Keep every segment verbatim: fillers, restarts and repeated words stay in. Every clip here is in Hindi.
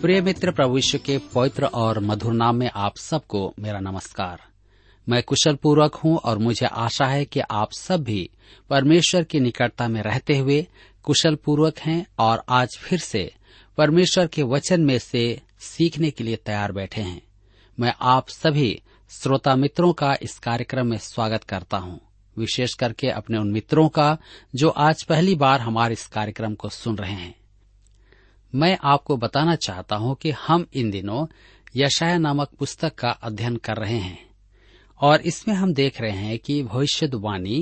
प्रिय मित्र, प्रभु यीशु के पवित्र और मधुर नाम में आप सबको मेरा नमस्कार। मैं कुशल पूर्वक हूँ और मुझे आशा है कि आप सब भी परमेश्वर की निकटता में रहते हुए कुशल पूर्वक हैं और आज फिर से परमेश्वर के वचन में से सीखने के लिए तैयार बैठे हैं। मैं आप सभी श्रोता मित्रों का इस कार्यक्रम में स्वागत करता हूँ, विशेष करके अपने उन मित्रों का जो आज पहली बार हमारे इस कार्यक्रम को सुन रहे हैं। मैं आपको बताना चाहता हूं कि हम इन दिनों यशायाह नामक पुस्तक का अध्ययन कर रहे हैं और इसमें हम देख रहे हैं कि भविष्यवाणी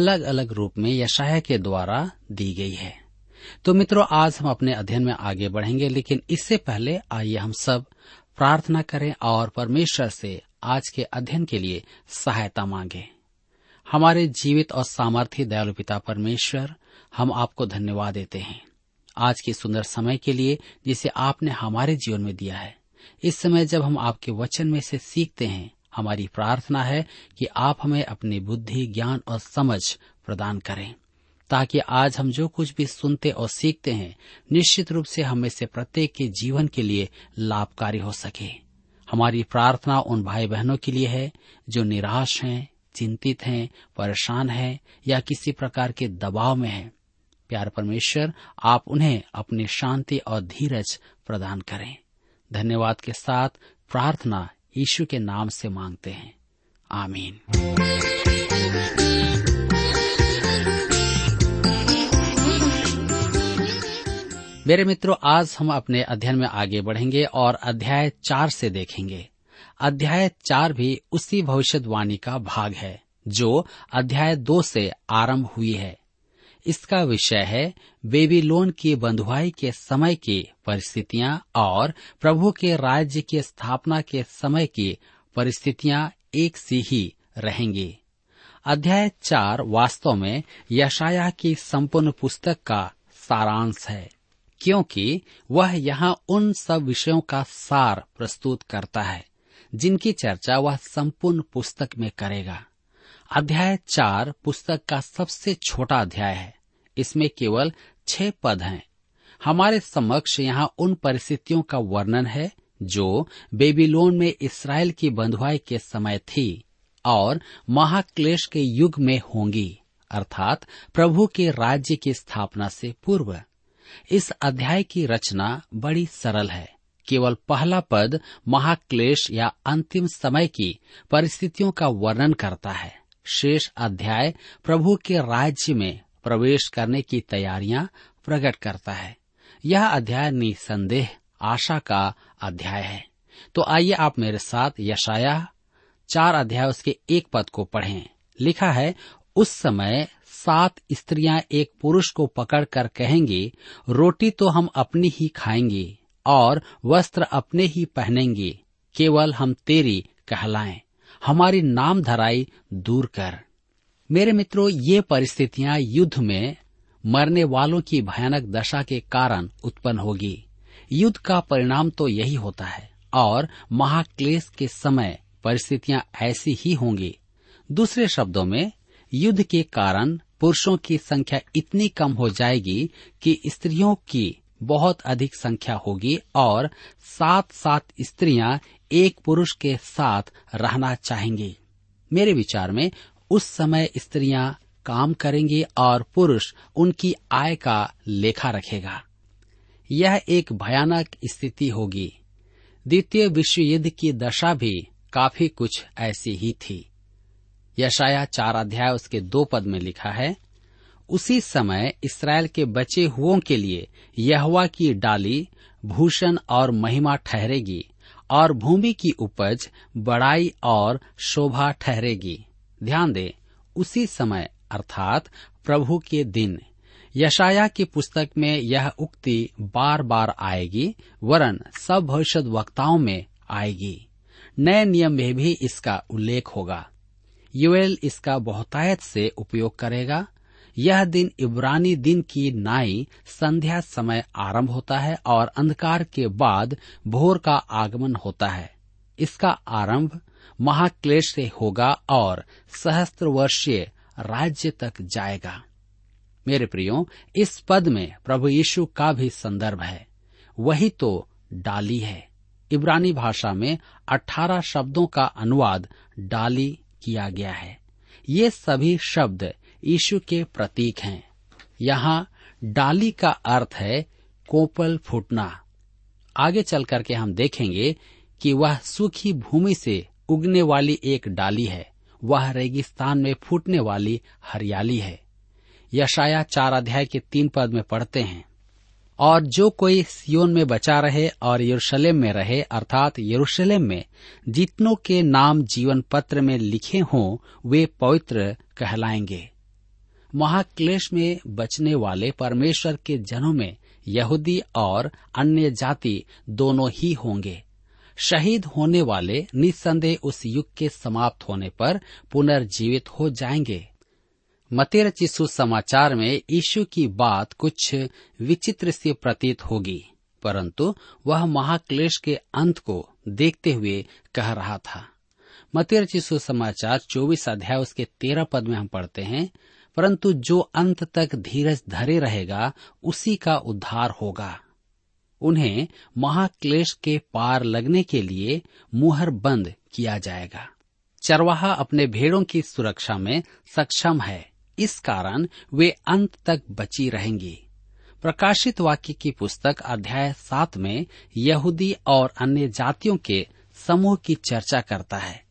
अलग अलग रूप में यशायाह के द्वारा दी गई है। तो मित्रों, आज हम अपने अध्ययन में आगे बढ़ेंगे, लेकिन इससे पहले आइए हम सब प्रार्थना करें और परमेश्वर से आज के अध्ययन के लिए सहायता मांगे। हमारे जीवित और सामर्थी दयालु पिता परमेश्वर, हम आपको धन्यवाद देते हैं आज के सुंदर समय के लिए जिसे आपने हमारे जीवन में दिया है। इस समय जब हम आपके वचन में से सीखते हैं, हमारी प्रार्थना है कि आप हमें अपनी बुद्धि, ज्ञान और समझ प्रदान करें, ताकि आज हम जो कुछ भी सुनते और सीखते हैं निश्चित रूप से हमें से प्रत्येक के जीवन के लिए लाभकारी हो सके। हमारी प्रार्थना उन भाई बहनों के लिए है जो निराश हैं, चिंतित हैं, परेशान हैं या किसी प्रकार के दबाव में हैं। प्यार परमेश्वर, आप उन्हें अपनी शांति और धीरज प्रदान करें। धन्यवाद के साथ प्रार्थना यीशु के नाम से मांगते हैं, आमीन। मेरे मित्रों, आज हम अपने अध्ययन में आगे बढ़ेंगे और अध्याय चार से देखेंगे। अध्याय चार भी उसी भविष्यवाणी का भाग है जो अध्याय दो से आरंभ हुई है। इसका विषय है बेबीलोन की बंधुआई के समय की परिस्थितियां और प्रभु के राज्य की स्थापना के समय की परिस्थितियां एक सी ही रहेंगी। अध्याय चार वास्तव में यशायाह की संपूर्ण पुस्तक का सारांश है, क्योंकि वह यहाँ उन सब विषयों का सार प्रस्तुत करता है जिनकी चर्चा वह संपूर्ण पुस्तक में करेगा। अध्याय चार पुस्तक का सबसे छोटा अध्याय है। इसमें केवल छह पद हैं। हमारे समक्ष यहाँ उन परिस्थितियों का वर्णन है जो बेबीलोन में इसराइल की बंधुआई के समय थी और महाक्लेश के युग में होंगी, अर्थात प्रभु के राज्य की स्थापना से पूर्व। इस अध्याय की रचना बड़ी सरल है। केवल पहला पद महाक्लेश या अंतिम समय की परिस्थितियों का वर्णन करता है। शेष अध्याय प्रभु के राज्य में प्रवेश करने की तैयारियां प्रकट करता है। यह अध्याय निसंदेह आशा का अध्याय है। तो आइए आप मेरे साथ यशायाह चार अध्याय उसके एक पद को पढ़ें। लिखा है, उस समय सात स्त्रियां एक पुरुष को पकड़ कर कहेंगी, रोटी तो हम अपनी ही खाएंगी और वस्त्र अपने ही पहनेंगी, केवल हम तेरी कहलाएं, हमारी नाम धराई दूर कर। मेरे मित्रों, ये परिस्थितियां युद्ध में मरने वालों की भयानक दशा के कारण उत्पन्न होगी। युद्ध का परिणाम तो यही होता है और महाक्लेश के समय परिस्थितियां ऐसी ही होंगी। दूसरे शब्दों में, युद्ध के कारण पुरुषों की संख्या इतनी कम हो जाएगी कि स्त्रियों की बहुत अधिक संख्या होगी और सात सात स्त्रियां एक पुरुष के साथ रहना चाहेंगी। मेरे विचार में उस समय स्त्रियां काम करेंगी और पुरुष उनकी आय का लेखा रखेगा। यह एक भयानक स्थिति होगी। द्वितीय विश्व युद्ध की दशा भी काफी कुछ ऐसी ही थी। यशायाह चार अध्याय उसके दो पद में लिखा है, उसी समय इसराइल के बचे हुओं के लिए यहोवा की डाली भूषण और महिमा ठहरेगी और भूमि की उपज बड़ाई और शोभा ठहरेगी। ध्यान दें, उसी समय अर्थात प्रभु के दिन। यशायाह की पुस्तक में यह उक्ति बार बार आएगी, वरन सब भविष्यद्वक्ताओं में आएगी। नए नियम में भी इसका उल्लेख होगा। यूएल इसका बहुतायत से उपयोग करेगा। यह दिन इब्रानी दिन की नाई संध्या समय आरंभ होता है और अंधकार के बाद भोर का आगमन होता है। इसका आरंभ महाक्लेश से होगा और सहस्त्र वर्षीय राज्य तक जाएगा। मेरे प्रियो, इस पद में प्रभु यीशु का भी संदर्भ है। वही तो डाली है। इब्रानी भाषा में अठारह शब्दों का अनुवाद डाली किया गया है। ये सभी शब्द यीशु के प्रतीक हैं। यहाँ डाली का अर्थ है कोपल फूटना। आगे चल करके हम देखेंगे कि वह सूखी भूमि से उगने वाली एक डाली है। वह रेगिस्तान में फूटने वाली हरियाली है। यशायाह चार अध्याय के तीन पद में पढ़ते हैं, और जो कोई सियोन में बचा रहे और यरूशलेम में रहे, अर्थात यरूशलेम में जितनों के नाम जीवन पत्र में लिखे हों, वे पवित्र कहलाएंगे। महाक्लेश में बचने वाले परमेश्वर के जनों में यहूदी और अन्य जाति दोनों ही होंगे। शहीद होने वाले निस्संदेह उस युग के समाप्त होने पर पुनर्जीवित हो जाएंगे। मत्ती रचित सुसमाचार में यीशु की बात कुछ विचित्र से प्रतीत होगी, परंतु वह महाक्लेश के अंत को देखते हुए कह रहा था। मत्ती रचित सुसमाचार चौबीस अध्याय उसके तेरह पद में हम पढ़ते हैं, परंतु जो अंत तक धीरज धरे रहेगा उसी का उद्धार होगा। उन्हें महाक्लेश के पार लगने के लिए मुहर बंद किया जाएगा। चरवाहा अपने भेड़ों की सुरक्षा में सक्षम है, इस कारण वे अंत तक बची रहेंगी। प्रकाशित वाक्य की पुस्तक अध्याय सात में यहूदी और अन्य जातियों के समूह की चर्चा करता है,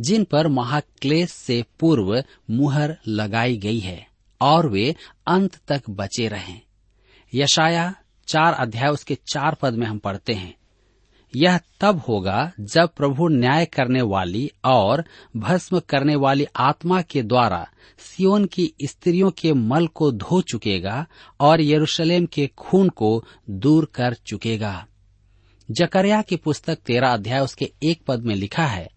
जिन पर महाक्लेश से पूर्व मुहर लगाई गई है और वे अंत तक बचे रहें। यशायाह चार अध्याय उसके चार पद में हम पढ़ते हैं, यह तब होगा जब प्रभु न्याय करने वाली और भस्म करने वाली आत्मा के द्वारा सियोन की स्त्रियों के मल को धो चुकेगा और यरूशलेम के खून को दूर कर चुकेगा। जकरिया की पुस्तक तेरह अध्याय उसके एक पद में लिखा है,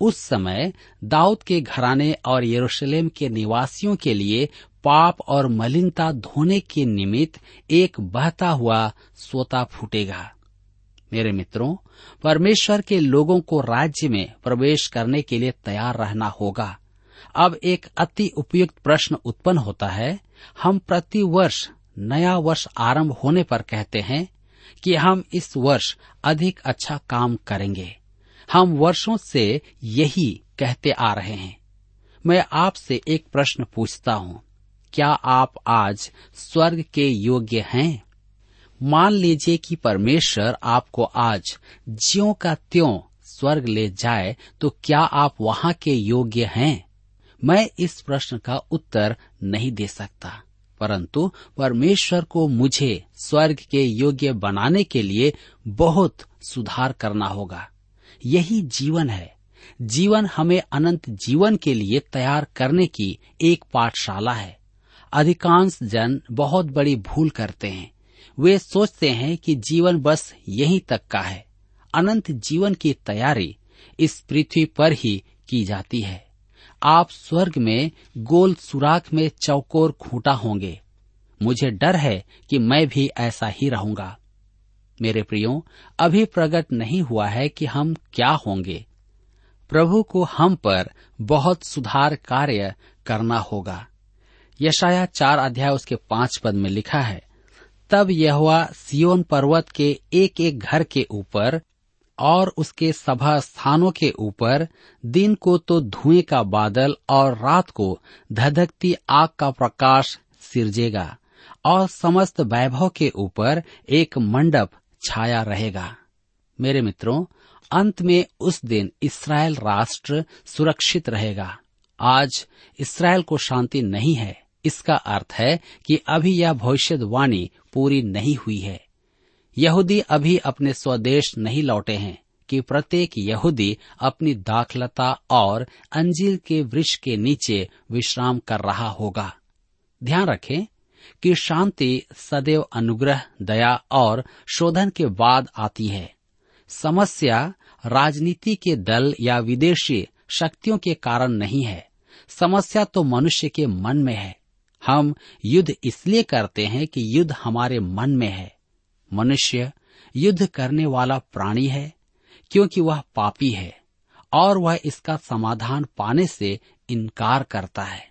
उस समय दाऊद के घराने और यरूशलेम के निवासियों के लिए पाप और मलिनता धोने के निमित्त एक बहता हुआ सोता फूटेगा। मेरे मित्रों, परमेश्वर के लोगों को राज्य में प्रवेश करने के लिए तैयार रहना होगा। अब एक अति उपयुक्त प्रश्न उत्पन्न होता है। हम प्रति वर्ष नया वर्ष आरंभ होने पर कहते हैं कि हम इस वर्ष अधिक अच्छा काम करेंगे। हम वर्षों से यही कहते आ रहे हैं। मैं आपसे एक प्रश्न पूछता हूँ, क्या आप आज स्वर्ग के योग्य हैं? मान लीजिए कि परमेश्वर आपको आज ज्यों का त्यों स्वर्ग ले जाए, तो क्या आप वहाँ के योग्य हैं? मैं इस प्रश्न का उत्तर नहीं दे सकता, परंतु परमेश्वर को मुझे स्वर्ग के योग्य बनाने के लिए बहुत सुधार करना होगा। यही जीवन है। जीवन हमें अनंत जीवन के लिए तैयार करने की एक पाठशाला है। अधिकांश जन बहुत बड़ी भूल करते हैं। वे सोचते हैं कि जीवन बस यहीं तक का है। अनंत जीवन की तैयारी इस पृथ्वी पर ही की जाती है। आप स्वर्ग में गोल सुराख में चौकोर खूंटा होंगे। मुझे डर है कि मैं भी ऐसा ही रहूंगा। मेरे प्रियो, अभी प्रकट नहीं हुआ है कि हम क्या होंगे। प्रभु को हम पर बहुत सुधार कार्य करना होगा। यशायाह चार अध्याय उसके पांच पद में लिखा है, तब यहोवा सियोन पर्वत के एक एक घर के ऊपर और उसके सभा स्थानों के ऊपर दिन को तो धुएं का बादल और रात को धधकती आग का प्रकाश सिरजेगा और समस्त वैभव के ऊपर एक मंडप छाया रहेगा। मेरे मित्रों, अंत में उस दिन इस्राएल राष्ट्र सुरक्षित रहेगा। आज इस्राएल को शांति नहीं है, इसका अर्थ है कि अभी यह भविष्यवाणी पूरी नहीं हुई है। यहूदी अभी अपने स्वदेश नहीं लौटे हैं कि प्रत्येक यहूदी अपनी दाखलता और अंजीर के वृक्ष के नीचे विश्राम कर रहा होगा। ध्यान रखें कि शांति सदैव अनुग्रह, दया और शोधन के बाद आती है। समस्या राजनीति के दल या विदेशी शक्तियों के कारण नहीं है, समस्या तो मनुष्य के मन में है। हम युद्ध इसलिए करते हैं कि युद्ध हमारे मन में है। मनुष्य युद्ध करने वाला प्राणी है क्योंकि वह पापी है और वह इसका समाधान पाने से इनकार करता है।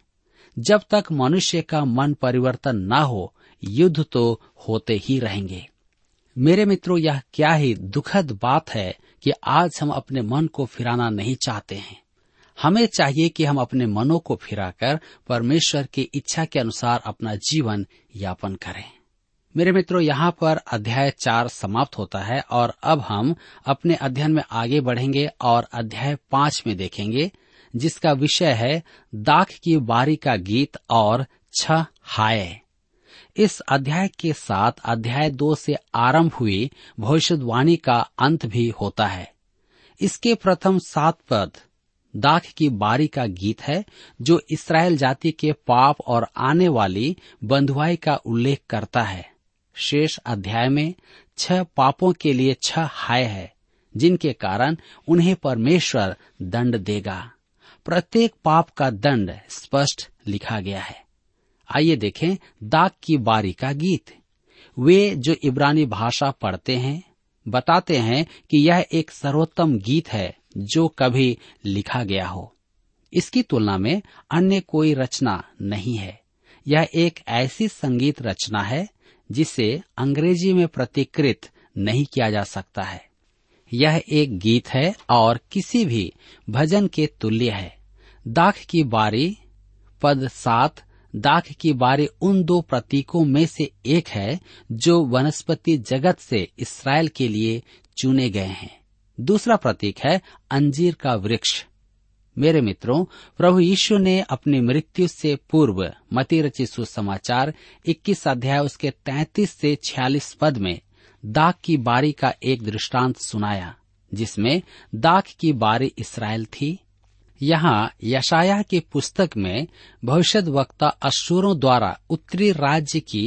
जब तक मनुष्य का मन परिवर्तन न हो, युद्ध तो होते ही रहेंगे। मेरे मित्रों, यह क्या ही दुखद बात है कि आज हम अपने मन को फिराना नहीं चाहते हैं। हमें चाहिए कि हम अपने मनों को फिराकर परमेश्वर की इच्छा के अनुसार अपना जीवन यापन करें। मेरे मित्रों, यहाँ पर अध्याय चार समाप्त होता है और अब हम अपने अध्ययन में आगे बढ़ेंगे और अध्याय पांच में देखेंगे, जिसका विषय है दाख की बारी का गीत और छह हाय। इस अध्याय के साथ अध्याय दो से आरंभ हुई भविष्यवाणी का अंत भी होता है। इसके प्रथम सात पद दाख की बारी का गीत है, जो इस्राएल जाति के पाप और आने वाली बंधुआई का उल्लेख करता है। शेष अध्याय में छह पापों के लिए छह हाय है, जिनके कारण उन्हें परमेश्वर दंड देगा। प्रत्येक पाप का दंड स्पष्ट लिखा गया है। आइए देखें दाख की बारी का गीत। वे जो इब्रानी भाषा पढ़ते हैं बताते हैं कि यह एक सर्वोत्तम गीत है जो कभी लिखा गया हो। इसकी तुलना में अन्य कोई रचना नहीं है। यह एक ऐसी संगीत रचना है जिसे अंग्रेजी में प्रतिकृत नहीं किया जा सकता है। यह एक गीत है और किसी भी भजन के तुल्य है। दाख की बारी पद सात दाख की बारी उन दो प्रतीकों में से एक है जो वनस्पति जगत से इस्राएल के लिए चुने गए हैं। दूसरा प्रतीक है अंजीर का वृक्ष। मेरे मित्रों, प्रभु यीशु ने अपनी मृत्यु से पूर्व मत्ती रचित सुसमाचार इक्कीस अध्याय उसके तैंतीस से छियालीस पद में दाख की बारी का एक दृष्टांत सुनाया, जिसमें दाख की बारी इस्राएल थी। यहाँ यशायाह की पुस्तक में भविष्यद्वक्ता अशूरों द्वारा उत्तरी राज्य की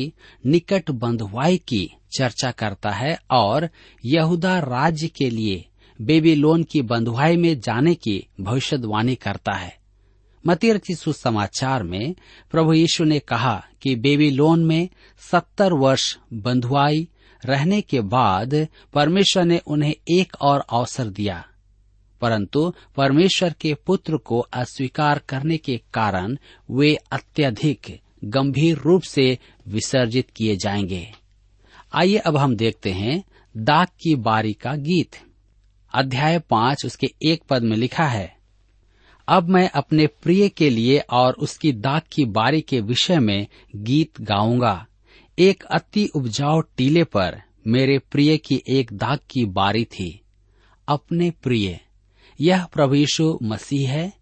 निकट बंधुआई की चर्चा करता है और यहूदा राज्य के लिए बेबीलोन की बंधुआई में जाने की भविष्यवाणी करता है। मत्ती रचित सुसमाचार में प्रभु यीशु ने कहा कि बेबीलोन में सत्तर वर्ष बंधुआई रहने के बाद परमेश्वर ने उन्हें एक और अवसर दिया, परंतु परमेश्वर के पुत्र को अस्वीकार करने के कारण वे अत्यधिक गंभीर रूप से विसर्जित किए जाएंगे। आइए अब हम देखते हैं दाख की बारी का गीत। अध्याय पांच उसके एक पद में लिखा है, अब मैं अपने प्रिय के लिए और उसकी दाख की बारी के विषय में गीत गाऊंगा। एक अति उपजाऊ टीले पर मेरे प्रिय की एक दाख की बारी थी। अपने प्रिय, यह प्रभु यीशु मसीह है।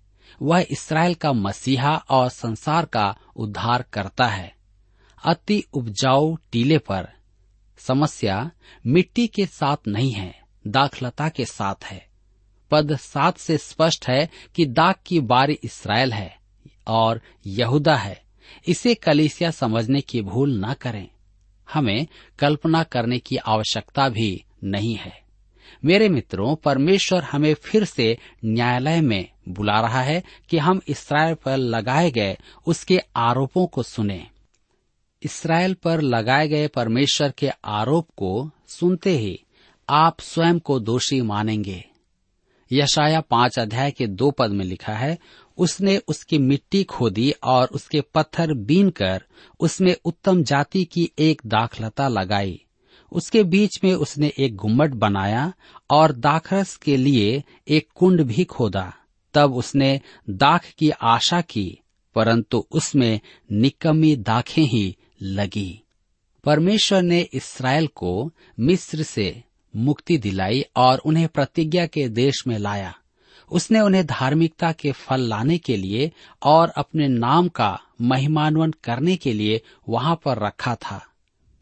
वह इस्राएल का मसीहा और संसार का उद्धार करता है। अति उपजाऊ टीले पर समस्या मिट्टी के साथ नहीं है, दाखलता के साथ है। पद सात से स्पष्ट है कि दाख की बारी इस्राएल है और यहूदा है। इसे कलीसिया समझने की भूल न करें। हमें कल्पना करने की आवश्यकता भी नहीं है। मेरे मित्रों, परमेश्वर हमें फिर से न्यायालय में बुला रहा है कि हम इस्राएल पर लगाए गए उसके आरोपों को सुने। इस्राएल पर लगाए गए परमेश्वर के आरोप को सुनते ही आप स्वयं को दोषी मानेंगे। यशायाह पांच अध्याय के दो पद में लिखा है, उसने उसकी मिट्टी खोदी और उसके पत्थर बीन कर उसमें उत्तम जाति की एक दाखलता लगाई। उसके बीच में उसने एक गुम्मट बनाया और दाखरस के लिए एक कुंड भी खोदा। तब उसने दाख की आशा की, परंतु उसमें निकम्मी दाखें ही लगी। परमेश्वर ने इस्राएल को मिस्र से मुक्ति दिलाई और उन्हें प्रतिज्ञा के देश में लाया। उसने उन्हें धार्मिकता के फल लाने के लिए और अपने नाम का महिमान्वयन करने के लिए वहां पर रखा था,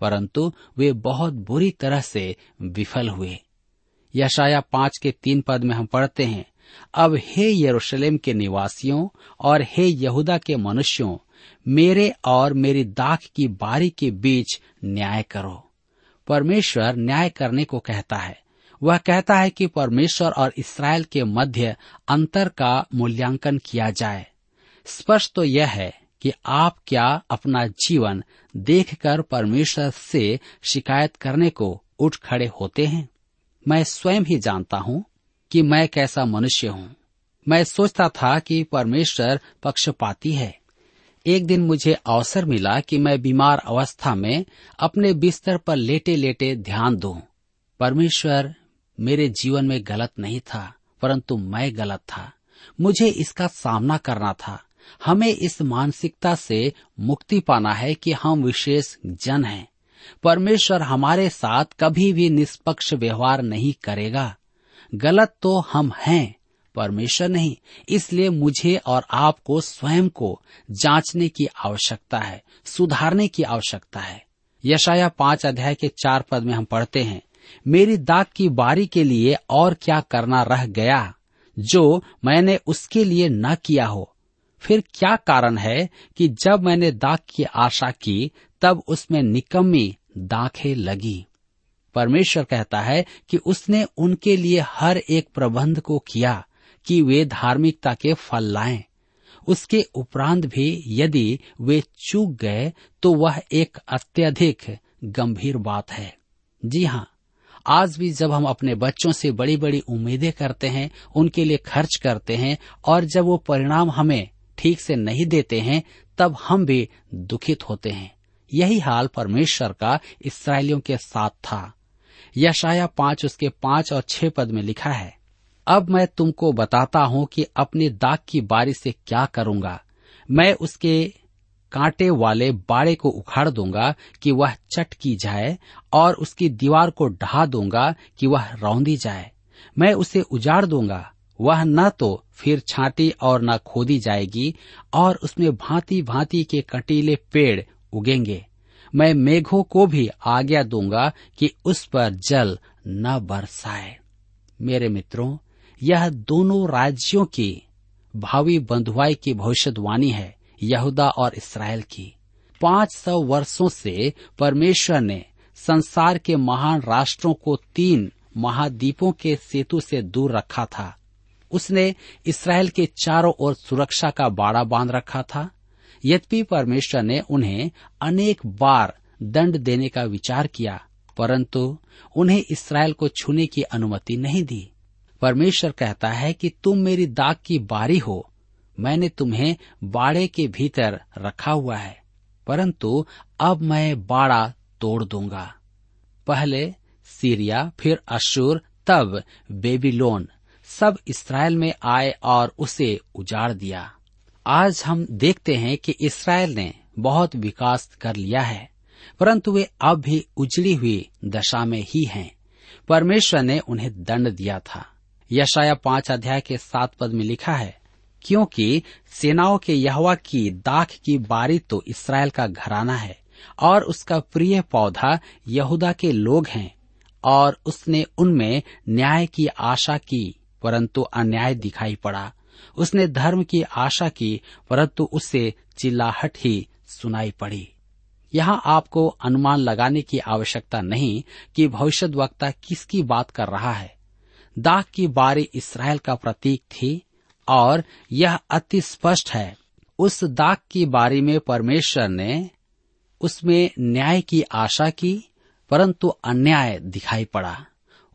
परंतु वे बहुत बुरी तरह से विफल हुए। यशायाह पांच के तीन पद में हम पढ़ते हैं, अब हे यरूशलेम के निवासियों और हे यहूदा के मनुष्यों, मेरे और मेरी दाख की बारी के बीच न्याय करो। परमेश्वर न्याय करने को कहता है। वह कहता है कि परमेश्वर और इस्राएल के मध्य अंतर का मूल्यांकन किया जाए। स्पष्ट तो यह है कि आप क्या अपना जीवन देखकर परमेश्वर से शिकायत करने को उठ खड़े होते हैं? मैं स्वयं ही जानता हूँ कि मैं कैसा मनुष्य हूँ। मैं सोचता था कि परमेश्वर पक्षपाती है। एक दिन मुझे अवसर मिला कि मैं बीमार अवस्था में अपने बिस्तर पर लेटे लेटे ध्यान दूं। परमेश्वर मेरे जीवन में गलत नहीं था, परंतु मैं गलत था। मुझे इसका सामना करना था। हमें इस मानसिकता से मुक्ति पाना है कि हम विशेष जन हैं। परमेश्वर हमारे साथ कभी भी निष्पक्ष व्यवहार नहीं करेगा। गलत तो हम हैं, परमेश्वर नहीं। इसलिए मुझे और आपको स्वयं को जांचने की आवश्यकता है, सुधारने की आवश्यकता है। यशायाह पांच अध्याय के चार पद में हम पढ़ते हैं, मेरी दाख की बारी के लिए और क्या करना रह गया जो मैंने उसके लिए न किया हो? फिर क्या कारण है कि जब मैंने दाख की आशा की तब उसमें निकम्मी दाखें लगी? परमेश्वर कहता है कि उसने उनके लिए हर एक प्रबंध को किया कि वे धार्मिकता के फल लाएं। उसके उपरांत भी यदि वे चूक गए तो वह एक अत्यधिक गंभीर बात है। जी हाँ, आज भी जब हम अपने बच्चों से बड़ी बड़ी उम्मीदें करते हैं, उनके लिए खर्च करते हैं, और जब वो परिणाम हमें ठीक से नहीं देते हैं तब हम भी दुखित होते हैं। यही हाल परमेश्वर का इस्राएलियों के साथ था। यशायाह पांच उसके पांच और छह पद में लिखा है, अब मैं तुमको बताता हूँ कि अपनी दाख की बारी से क्या करूँगा। मैं उसके कांटे वाले बाड़े को उखाड़ दूंगा कि वह चट की जाए, और उसकी दीवार को ढहा दूंगा कि वह रौंदी जाए। मैं उसे उजाड़ दूंगा, वह न तो फिर छांटी और न खोदी जाएगी, और उसमें भांति भांति के कटीले पेड़ उगेंगे। मैं मेघों को भी आज्ञा दूंगा कि उस पर जल न बरसाए। मेरे मित्रों, यह दोनों राज्यों की भावी बंधुआई की भविष्यवाणी है, यहूदा और इसराइल की। पांच सौ वर्षों से परमेश्वर ने संसार के महान राष्ट्रों को तीन महाद्वीपों के सेतु से दूर रखा था। उसने इसराइल के चारों ओर सुरक्षा का बाड़ा बांध रखा था। यद्यपि परमेश्वर ने उन्हें अनेक बार दंड देने का विचार किया, परंतु उन्हें इसराइल को छूने की अनुमति नहीं दी। परमेश्वर कहता है कि तुम मेरी दाख की बारी हो, मैंने तुम्हें बाड़े के भीतर रखा हुआ है, परंतु अब मैं बाड़ा तोड़ दूंगा। पहले सीरिया, फिर अश्शूर, तब बेबीलोन, सब इसराइल में आए और उसे उजाड़ दिया। आज हम देखते हैं कि इसराइल ने बहुत विकास कर लिया है, परंतु वे अब भी उजड़ी हुई दशा में ही हैं। परमेश्वर ने उन्हें दंड दिया था। यशायाह पांच अध्याय के सात पद में लिखा है, क्योंकि सेनाओं के यहोवा की दाख की बारी तो इसराइल का घराना है, और उसका प्रिय पौधा यहूदा के लोग हैं, और उसने उनमें न्याय की आशा की परंतु अन्याय दिखाई पड़ा। उसने धर्म की आशा की परंतु उसे चिल्लाहट ही सुनाई पड़ी। यहाँ आपको अनुमान लगाने की आवश्यकता नहीं कि भविष्यद्वक्ता किसकी बात कर रहा है। दाख की बारी इसराइल का प्रतीक थी, और यह अति स्पष्ट है। उस दाख की बारी में परमेश्वर ने उसमें न्याय की आशा की परंतु अन्याय दिखाई पड़ा।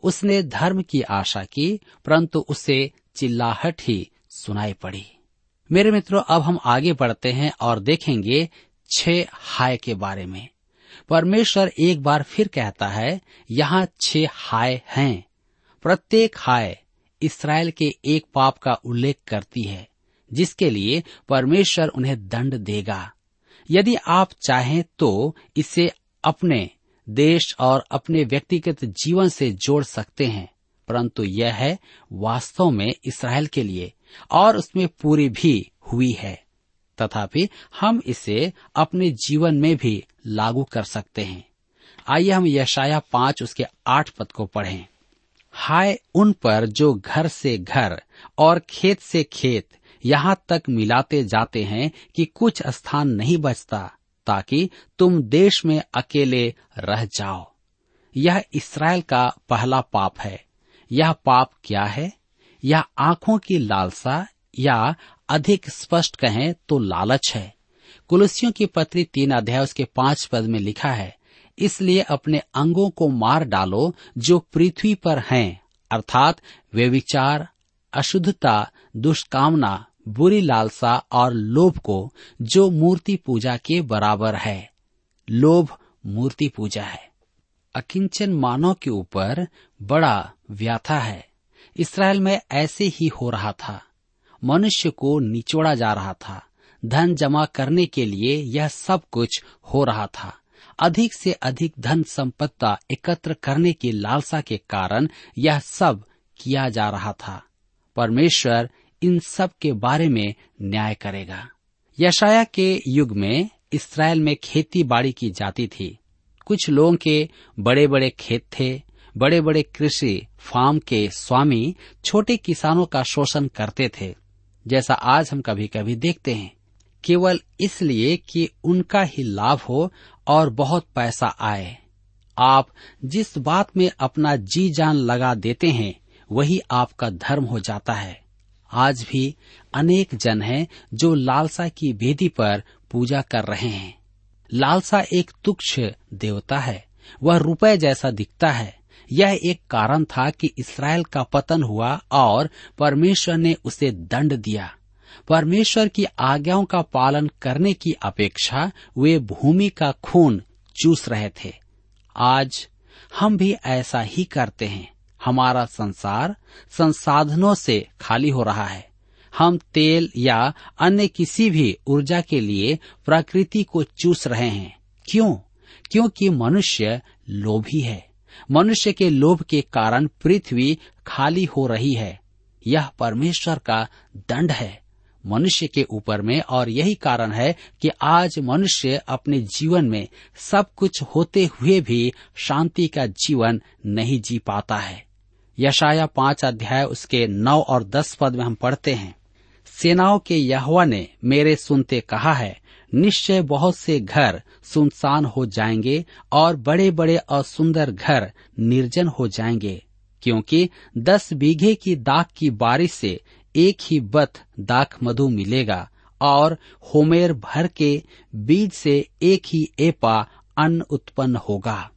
उसने धर्म की आशा की परंतु उसे चिल्लाहट ही सुनाई पड़ी। मेरे मित्रों, अब हम आगे बढ़ते हैं और देखेंगे छह हाय के बारे में। परमेश्वर एक बार फिर कहता है, यहाँ छह हाय हैं। प्रत्येक हाय इसराइल के एक पाप का उल्लेख करती है जिसके लिए परमेश्वर उन्हें दंड देगा। यदि आप चाहें तो इसे अपने देश और अपने व्यक्तिगत जीवन से जोड़ सकते हैं, परंतु यह है वास्तव में इसराइल के लिए और उसमें पूरी भी हुई है। तथापि हम इसे अपने जीवन में भी लागू कर सकते हैं। आइए हम यशायाह पांच उसके आठ पद को पढ़ें। हाय उन पर जो घर से घर और खेत से खेत यहाँ तक मिलाते जाते हैं कि कुछ स्थान नहीं बचता, ताकि तुम देश में अकेले रह जाओ। यह इसराइल का पहला पाप है। यह पाप क्या है? यह आंखों की लालसा या अधिक स्पष्ट कहें तो लालच है। कुलुस्सियों की पत्री तीन अध्याय उसके पांच पद में लिखा है, इसलिए अपने अंगों को मार डालो जो पृथ्वी पर हैं, अर्थात व्यभिचार, अशुद्धता, दुष्कामना, बुरी लालसा और लोभ को, जो मूर्ति पूजा के बराबर है। लोभ मूर्ति पूजा है। अकिंचन मानव के ऊपर बड़ा व्याथा है। इसराइल में ऐसे ही हो रहा था। मनुष्य को निचोड़ा जा रहा था। धन जमा करने के लिए यह सब कुछ हो रहा था। अधिक से अधिक धन संपदा एकत्र करने की लालसा के कारण यह सब किया जा रहा था। परमेश्वर इन सब के बारे में न्याय करेगा। यशायाह के युग में इसराइल में खेती बाड़ी की जाती थी। कुछ लोगों के बड़े बड़े खेत थे। बड़े बड़े कृषि फार्म के स्वामी छोटे किसानों का शोषण करते थे, जैसा आज हम कभी कभी देखते हैं, केवल इसलिए कि उनका ही लाभ हो और बहुत पैसा आए। आप जिस बात में अपना जी जान लगा देते हैं वही आपका धर्म हो जाता है। आज भी अनेक जन हैं जो लालसा की वेदी पर पूजा कर रहे हैं। लालसा एक तुच्छ देवता है। वह रुपए जैसा दिखता है। यह एक कारण था कि इसराइल का पतन हुआ और परमेश्वर ने उसे दंड दिया। परमेश्वर की आज्ञाओं का पालन करने की अपेक्षा वे भूमि का खून चूस रहे थे। आज हम भी ऐसा ही करते हैं। हमारा संसार संसाधनों से खाली हो रहा है। हम तेल या अन्य किसी भी ऊर्जा के लिए प्रकृति को चूस रहे हैं। क्यों? क्योंकि मनुष्य लोभी है। मनुष्य के लोभ के कारण पृथ्वी खाली हो रही है। यह परमेश्वर का दंड है मनुष्य के ऊपर में, और यही कारण है कि आज मनुष्य अपने जीवन में सब कुछ होते हुए भी शांति का जीवन नहीं जी पाता है। यशायाह पांच अध्याय उसके नौ और दस पद में हम पढ़ते हैं, सेनाओं के यहोवा ने मेरे सुनते कहा है, निश्चय बहुत से घर सुनसान हो जाएंगे और बड़े बड़े और सुंदर घर निर्जन हो जाएंगे, क्योंकि दस बीघे की दाख की बारिश से एक ही बत दाख मधु मिलेगा और होमेर भर के बीज से एक ही एपा अन्न उत्पन्न होगा।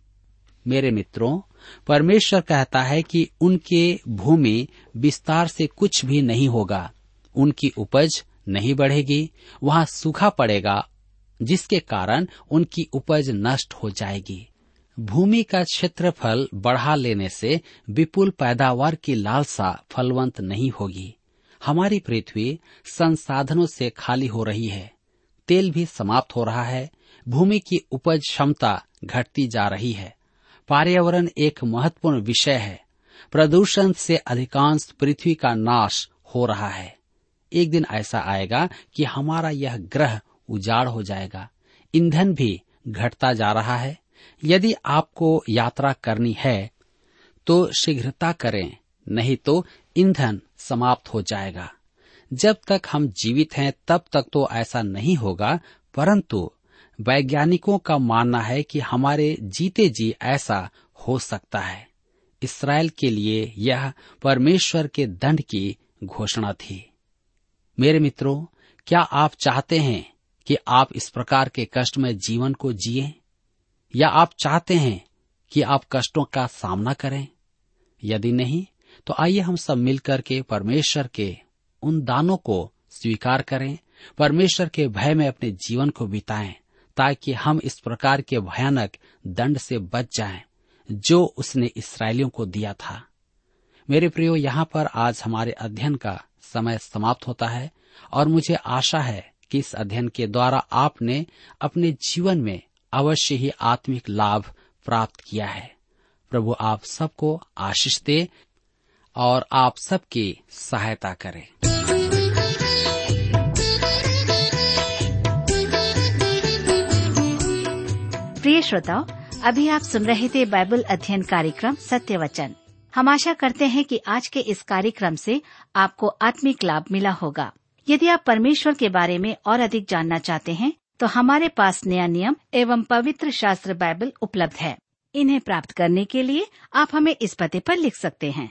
मेरे मित्रों, परमेश्वर कहता है कि उनके भूमि विस्तार से कुछ भी नहीं होगा। उनकी उपज नहीं बढ़ेगी। वहाँ सूखा पड़ेगा, जिसके कारण उनकी उपज नष्ट हो जाएगी। भूमि का क्षेत्रफल बढ़ा लेने से विपुल पैदावार की लालसा फलवंत नहीं होगी। हमारी पृथ्वी संसाधनों से खाली हो रही है। तेल भी समाप्त हो रहा है। भूमि की उपज क्षमता घटती जा रही है। पर्यावरण एक महत्वपूर्ण विषय है। प्रदूषण से अधिकांश पृथ्वी का नाश हो रहा है। एक दिन ऐसा आएगा कि हमारा यह ग्रह उजाड़ हो जाएगा। ईंधन भी घटता जा रहा है। यदि आपको यात्रा करनी है तो शीघ्रता करें, नहीं तो ईंधन समाप्त हो जाएगा। जब तक हम जीवित हैं तब तक तो ऐसा नहीं होगा, परंतु वैज्ञानिकों का मानना है कि हमारे जीते जी ऐसा हो सकता है। इसराइल के लिए यह परमेश्वर के दंड की घोषणा थी। मेरे मित्रों, क्या आप चाहते हैं कि आप इस प्रकार के कष्टमय जीवन को जिएं, या आप चाहते हैं कि आप कष्टों का सामना करें? यदि नहीं, तो आइए हम सब मिलकर के परमेश्वर के उन दानों को स्वीकार करें। परमेश्वर के भय में अपने जीवन को बिताएं, ताकि हम इस प्रकार के भयानक दंड से बच जाएं, जो उसने इस्राएलियों को दिया था। मेरे प्रियो, यहाँ पर आज हमारे अध्ययन का समय समाप्त होता है, और मुझे आशा है कि इस अध्ययन के द्वारा आपने अपने जीवन में अवश्य ही आत्मिक लाभ प्राप्त किया है। प्रभु आप सबको आशीष दे और आप सबकी सहायता करे। प्रिय श्रोताओ, अभी आप सुन रहे थे बाइबल अध्ययन कार्यक्रम सत्य वचन। हम आशा करते हैं कि आज के इस कार्यक्रम से आपको आत्मिक लाभ मिला होगा। यदि आप परमेश्वर के बारे में और अधिक जानना चाहते हैं तो हमारे पास नया नियम एवं पवित्र शास्त्र बाइबल उपलब्ध है। इन्हें प्राप्त करने के लिए आप हमें इस पते पर लिख सकते हैं।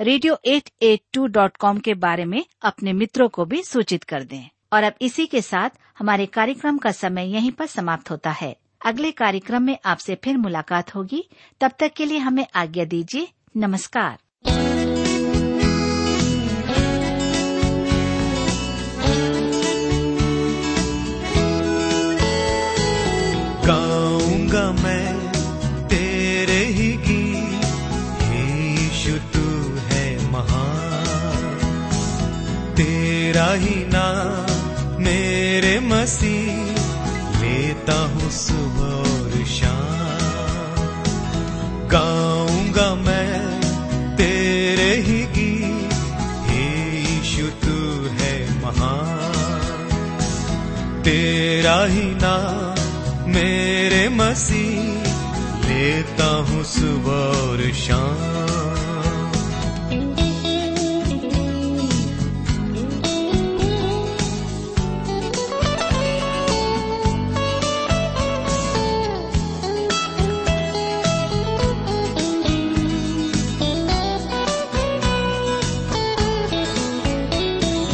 रेडियो आठ आठ दो डॉट कॉम के बारे में अपने मित्रों को भी सूचित कर दें। और अब इसी के साथ हमारे कार्यक्रम का समय यहीं पर समाप्त होता है। अगले कार्यक्रम में आपसे फिर मुलाकात होगी। तब तक के लिए हमें आज्ञा दीजिए। नमस्कार। गाऊंगा मैं तेरे ही गीत, यीशु तू है महान, तेरा ही नाम मेरे मसीह, लेता हूँ सुबह और शाम। गाऊंगा मैं तेरे ही गीत, हे यीशु तू है महान, तेरा ही नाम मेरे मसीह, लेता हूँ सुबह और शाम।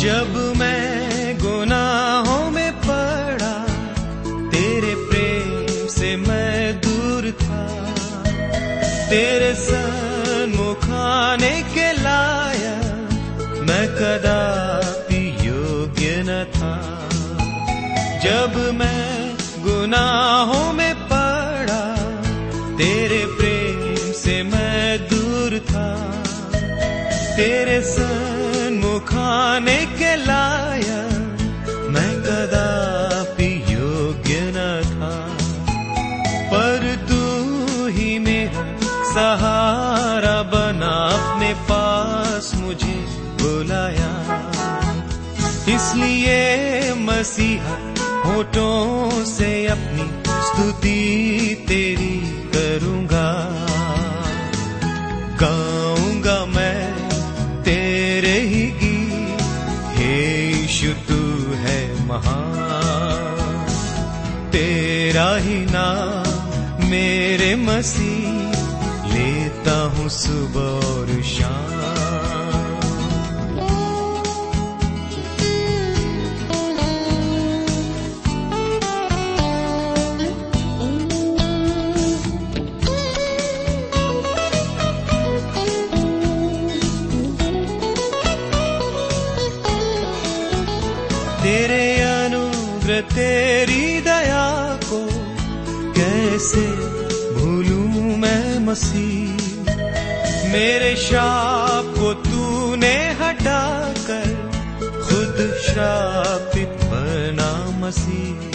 जब मैं गुनाहों में पड़ा, तेरे प्रेम से मैं दूर था, तेरे सन्मुख आने के लायक मैं कदापि योग्य न था। जब मैं गुनाहों में पड़ा, तेरे प्रेम से मैं दूर था, तेरे सन्मुख आने के लायक मैं कदापि योग्य न था, पर तू ही मेरा सहारा बना, अपने पास मुझे बुलाया। इसलिए मसीहा होठों से अपनी स्तुति तेरी करूँगा। गाऊंगा मैं तेरे ही गीत, हे यीशु तू है महान, तेरा ही नाम मेरे मसीह, लेता हूँ सुबह और शाम। तेरे अनुग्रह तेरी दया को कैसे भूलूं मैं मसीह, मेरे शाप को तूने हटा कर खुद श्रापित बना मसीह।